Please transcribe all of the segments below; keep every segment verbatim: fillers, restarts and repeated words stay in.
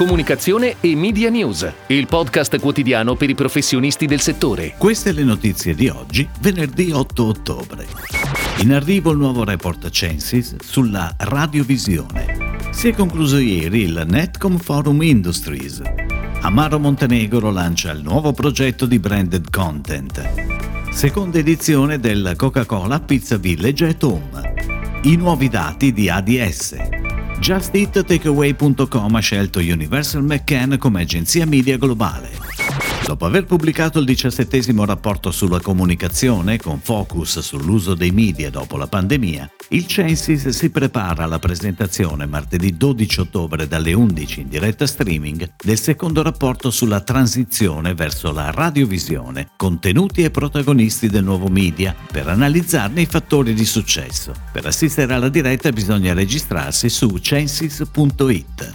comunicazione e media news, il podcast quotidiano per i professionisti del settore. Queste le notizie di oggi, venerdì otto ottobre. In arrivo il nuovo report Censis sulla radiovisione. Si è concluso ieri il Netcom Forum Industries. Amaro Montenegro lancia il nuovo progetto di branded content. Seconda edizione del Coca-Cola Pizza Village at Home. I nuovi dati di A D S. Just Eat Takeaway punto com ha scelto Universal McCann come agenzia media globale. Dopo aver pubblicato il diciassettesimo rapporto sulla comunicazione, con focus sull'uso dei media dopo la pandemia, il Censis si prepara alla presentazione martedì dodici ottobre dalle undici in diretta streaming del secondo rapporto sulla transizione verso la radiovisione, contenuti e protagonisti del nuovo media, per analizzarne i fattori di successo. Per assistere alla diretta bisogna registrarsi su censis punto it.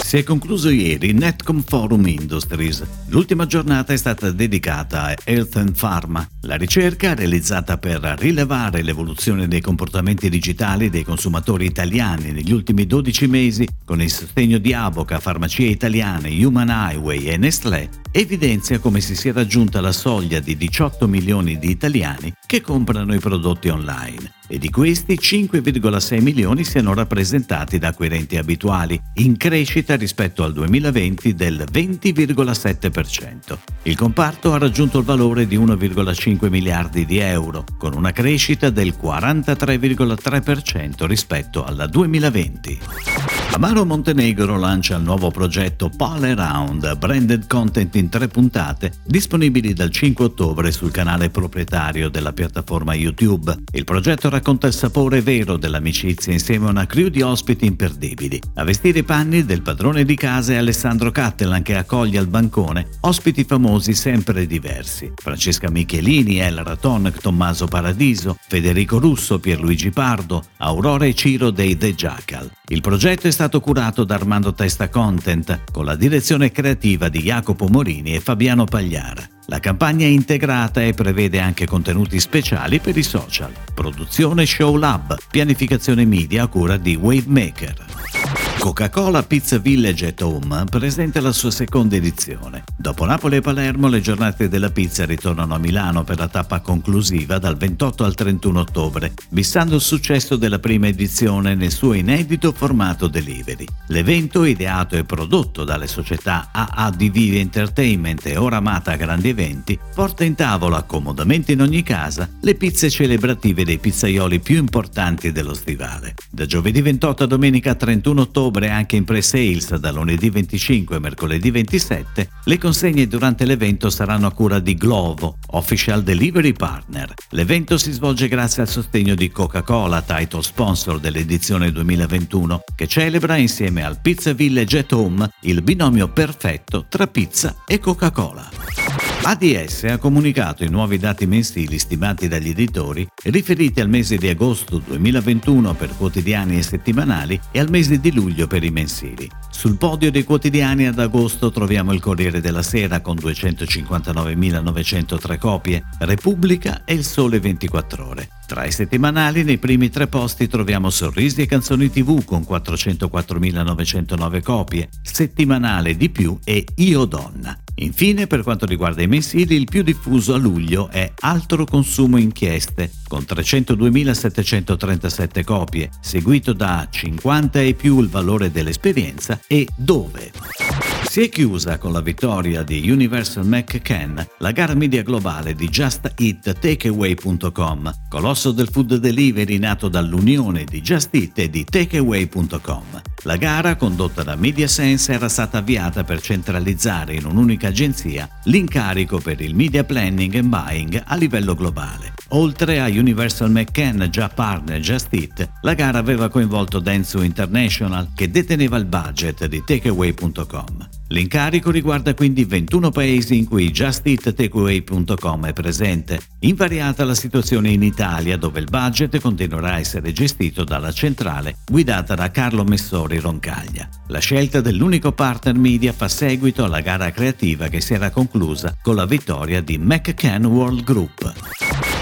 Si è concluso ieri Netcom Forum Industries. L'ultima giornata è stata dedicata a Health and Pharma, la ricerca realizzata per rilevare l'evoluzione dei comportamenti digitali dei consumatori italiani negli ultimi dodici mesi, con il sostegno di Avoca, Farmacie Italiane, Human Highway e Nestlé, evidenzia come si sia raggiunta la soglia di diciotto milioni di italiani che comprano i prodotti online, e di questi cinque virgola sei milioni siano rappresentati da acquirenti abituali, in crescita rispetto al duemilaventi del venti virgola sette per cento. Il comparto ha raggiunto il valore di uno virgola cinque miliardi di euro, con una crescita del quarantatré virgola tre per cento rispetto alla duemilaventi. Amaro Montenegro lancia il nuovo progetto Pall Around, branded content in tre puntate, disponibili dal cinque ottobre sul canale proprietario della piattaforma YouTube. Il progetto racconta il sapore vero dell'amicizia insieme a una crew di ospiti imperdibili. A vestire i panni del padrone di casa è Alessandro Cattelan, che accoglie al bancone ospiti famosi sempre diversi: Francesca Michielin, El Raton, Tommaso Paradiso, Federico Russo, Pierluigi Pardo, Aurora e Ciro dei The Jackal. Il progetto è stato curato da Armando Testa Content, con la direzione creativa di Jacopo Morini e Fabiano Pagliara. La campagna è integrata e prevede anche contenuti speciali per i social. Produzione Show Lab, pianificazione media a cura di WaveMaker. Coca-Cola Pizza Village at Home presenta la sua seconda edizione. Dopo Napoli e Palermo, le giornate della pizza ritornano a Milano per la tappa conclusiva dal ventotto al trentuno ottobre, bissando il successo della prima edizione nel suo inedito formato delivery. L'evento, ideato e prodotto dalle società A A D V Entertainment e ora amata Grandi Eventi, porta in tavola, comodamente in ogni casa, le pizze celebrative dei pizzaioli più importanti dello stivale. Da giovedì ventotto a domenica trentuno ottobre, anche in pre-sales da lunedì venticinque a mercoledì ventisette, le consegne durante l'evento saranno a cura di Glovo, official delivery partner. L'evento si svolge grazie al sostegno di Coca-Cola, title sponsor dell'edizione duemilaventuno, che celebra insieme al Pizza Village at Home il binomio perfetto tra pizza e Coca-Cola. A D S ha comunicato i nuovi dati mensili stimati dagli editori riferiti al mese di agosto duemilaventuno per quotidiani e settimanali e al mese di luglio per i mensili. Sul podio dei quotidiani ad agosto troviamo il Corriere della Sera con duecentocinquantanove mila novecentotre copie, Repubblica e Il Sole ventiquattro ore. Tra i settimanali, nei primi tre posti troviamo Sorrisi e Canzoni tivù con quattrocentoquattromilanovecentonove copie, Settimanale Di Più e Io Donna. Infine, per quanto riguarda i mensili, il più diffuso a luglio è Altro Consumo Inchieste, con trecentoduemilasettecentotrentasette copie, seguito da cinquanta e più il valore dell'esperienza e Dove. Si è chiusa con la vittoria di Universal McCann la gara media globale di Just Eat Takeaway punto com, colosso del food delivery nato dall'unione di Just Eat e di Takeaway punto com. La gara, condotta da MediaSense, era stata avviata per centralizzare in un'unica agenzia l'incarico per il media planning and buying a livello globale. Oltre a Universal McCann, già partner Just Eat, la gara aveva coinvolto Dentsu International, che deteneva il budget di Takeaway punto com. L'incarico riguarda quindi ventuno paesi in cui Just Eat Takeaway punto com è presente. Invariata la situazione in Italia, dove il budget continuerà a essere gestito dalla centrale guidata da Carlo Messori Roncaglia. La scelta dell'unico partner media fa seguito alla gara creativa che si era conclusa con la vittoria di McCann World Group.